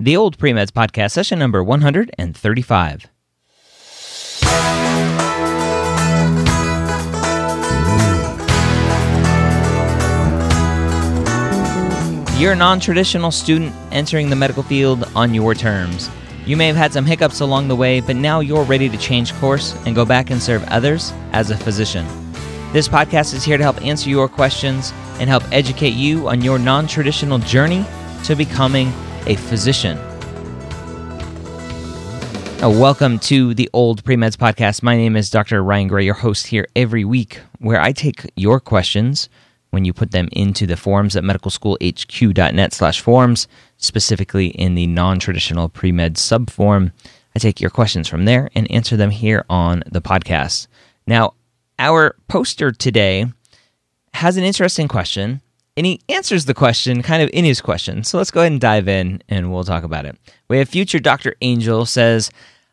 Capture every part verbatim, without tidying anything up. The Old Premeds Podcast, session number one hundred thirty-five. You're a non-traditional student entering the medical field on your terms. You may have had some hiccups along the way, but now you're ready to change course and go back and serve others as a physician. This podcast is here to help answer your questions and help educate you on your non-traditional journey to becoming a physician. Welcome to the Old Premeds Podcast. My name is Doctor Ryan Gray, your host here every week, where I take your questions when you put them into the forums at medical school h q dot net slash forums, specifically in the non-traditional pre-med sub-form. I take your questions from there and answer them here on the podcast. Now, our poster today has an interesting question, and he answers the question kind of in his question. So let's go ahead and dive in, and we'll talk about it. We have future Doctor Angel says,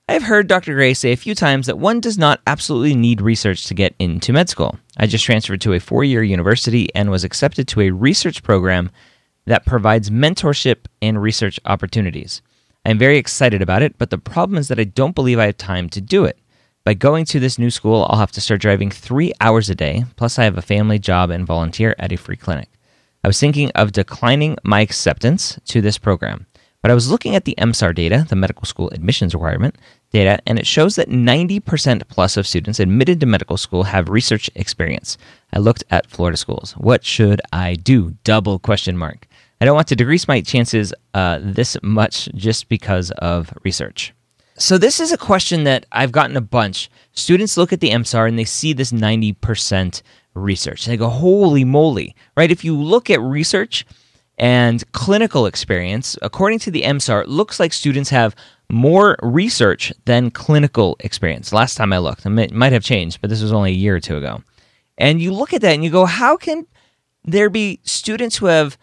I've heard Doctor Gray say a few times that one does not absolutely need research to get into med school. I just transferred to a four-year university and was accepted to a research program that provides mentorship and research opportunities. I am very excited about it, but the problem is that I don't believe I have time to do it. By going to this new school, I'll have to start driving three hours a day, plus I have a family, job, and volunteer at a free clinic. I was thinking of declining my acceptance to this program. But I was looking at the M S A R data, the medical school admissions requirement data, and it shows that ninety percent plus of students admitted to medical school have research experience. I looked at Florida schools. What should I do? Double question mark. I don't want to decrease my chances uh, this much just because of research. So this is a question that I've gotten a bunch. Students look at the M S A R and they see this ninety percent research. They go, holy moly, right? If you look at research and clinical experience, according to the M S A R, it looks like students have more research than clinical experience. Last time I looked, it might have changed, but this was only a year or two ago. And you look at that and you go, how can there be students who have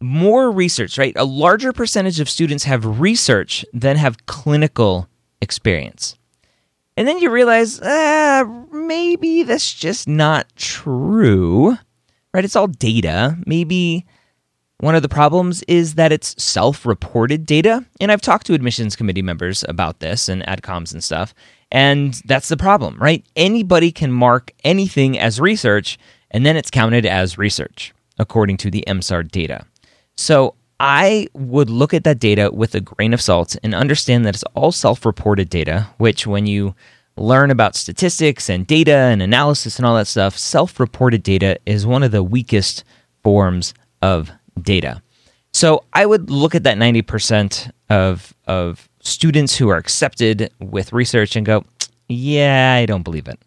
more research, right? A larger percentage of students have research than have clinical experience. And then you realize, ah, maybe that's just not true, right? It's all data. Maybe one of the problems is that it's self-reported data, and I've talked to admissions committee members about this and adcoms and stuff, and that's the problem, right? Anybody can mark anything as research, and then it's counted as research, according to the M S A R data. So I would look at that data with a grain of salt and understand that it's all self-reported data, which when you learn about statistics and data and analysis and all that stuff, self-reported data is one of the weakest forms of data. So I would look at that ninety percent of of students who are accepted with research and go, yeah, I don't believe it.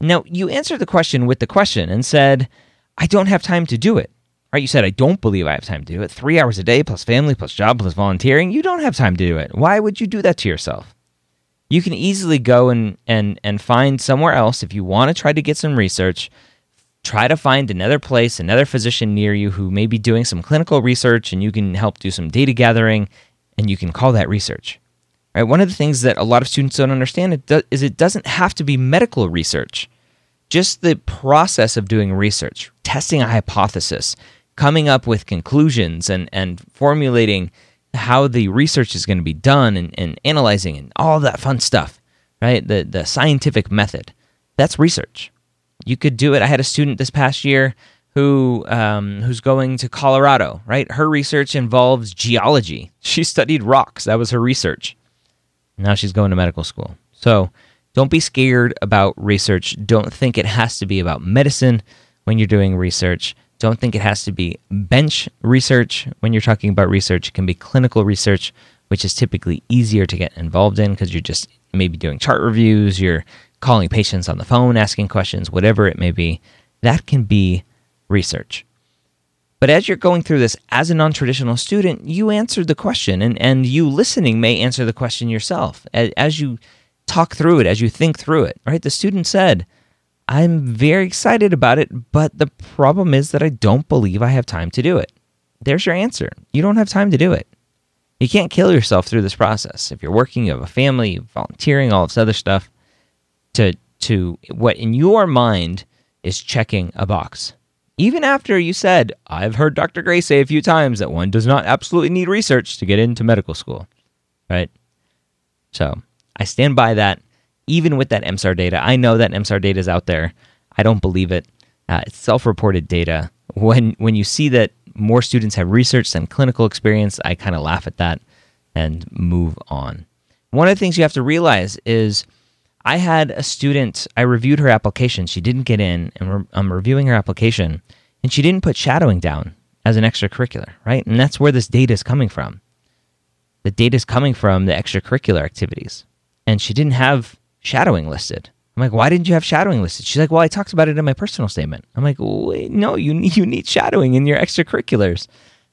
Now, you answered the question with the question and said, I don't have time to do it. Right? You said, I don't believe I have time to do it. Three hours a day plus family plus job plus volunteering. You don't have time to do it. Why would you do that to yourself? You can easily go and and and find somewhere else if you want to try to get some research. Try to find another place, another physician near you who may be doing some clinical research, and you can help do some data gathering, and you can call that research. Right? One of the things that a lot of students don't understand is it doesn't have to be medical research. Just the process of doing research, testing a hypothesis, coming up with conclusions, and, and formulating how the research is going to be done, and, and analyzing, and all that fun stuff, right? The, the scientific method, that's research. You could do it. I had a student this past year who um, who's going to Colorado, right? Her research involves geology. She studied rocks. That was her research. Now she's going to medical school. So don't be scared about research. Don't think it has to be about medicine when you're doing research. Don't think it has to be bench research when you're talking about research. It can be clinical research, which is typically easier to get involved in because you're just maybe doing chart reviews, you're calling patients on the phone, asking questions, whatever it may be. That can be research. But as you're going through this as a non-traditional student, you answered the question, and, and you listening may answer the question yourself. As, as you talk through it, as you think through it, right? The student said, I'm very excited about it, but the problem is that I don't believe I have time to do it. There's your answer. You don't have time to do it. You can't kill yourself through this process. If you're working, you have a family, you're volunteering, all this other stuff, to to what in your mind is checking a box. even after you said, I've heard Doctor Gray say a few times that one does not absolutely need research to get into medical school, right? So I stand by that. Even with that M S A R data, I know that M S A R data is out there. I don't believe it. Uh, it's self-reported data. When when you see that more students have research than clinical experience, I kind of laugh at that and move on. One of the things you have to realize is I had a student, I reviewed her application. She didn't get in, and re- I'm reviewing her application, and she didn't put shadowing down as an extracurricular, right? And that's where this data is coming from. The data is coming from the extracurricular activities, and she didn't have shadowing listed. I'm like, why didn't you have shadowing listed? She's like, well, I talked about it in my personal statement. I'm like, wait, no, you need, you need shadowing in your extracurriculars.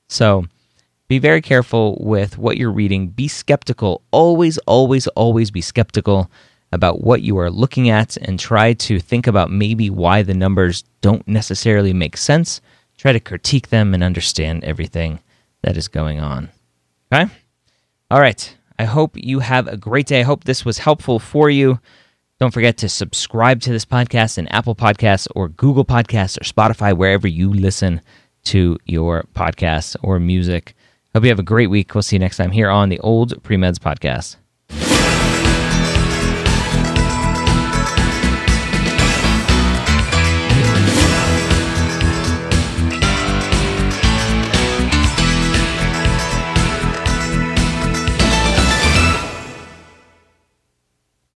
So be very careful with what you're reading. Be skeptical. Always, always, always be skeptical about what you are looking at, and try to think about maybe why the numbers don't necessarily make sense. Try to critique them and understand everything that is going on. Okay? All right. I hope you have a great day. I hope this was helpful for you. Don't forget to subscribe to this podcast in Apple Podcasts or Google Podcasts or Spotify, wherever you listen to your podcasts or music. Hope you have a great week. We'll see you next time here on the Old Premeds Podcast.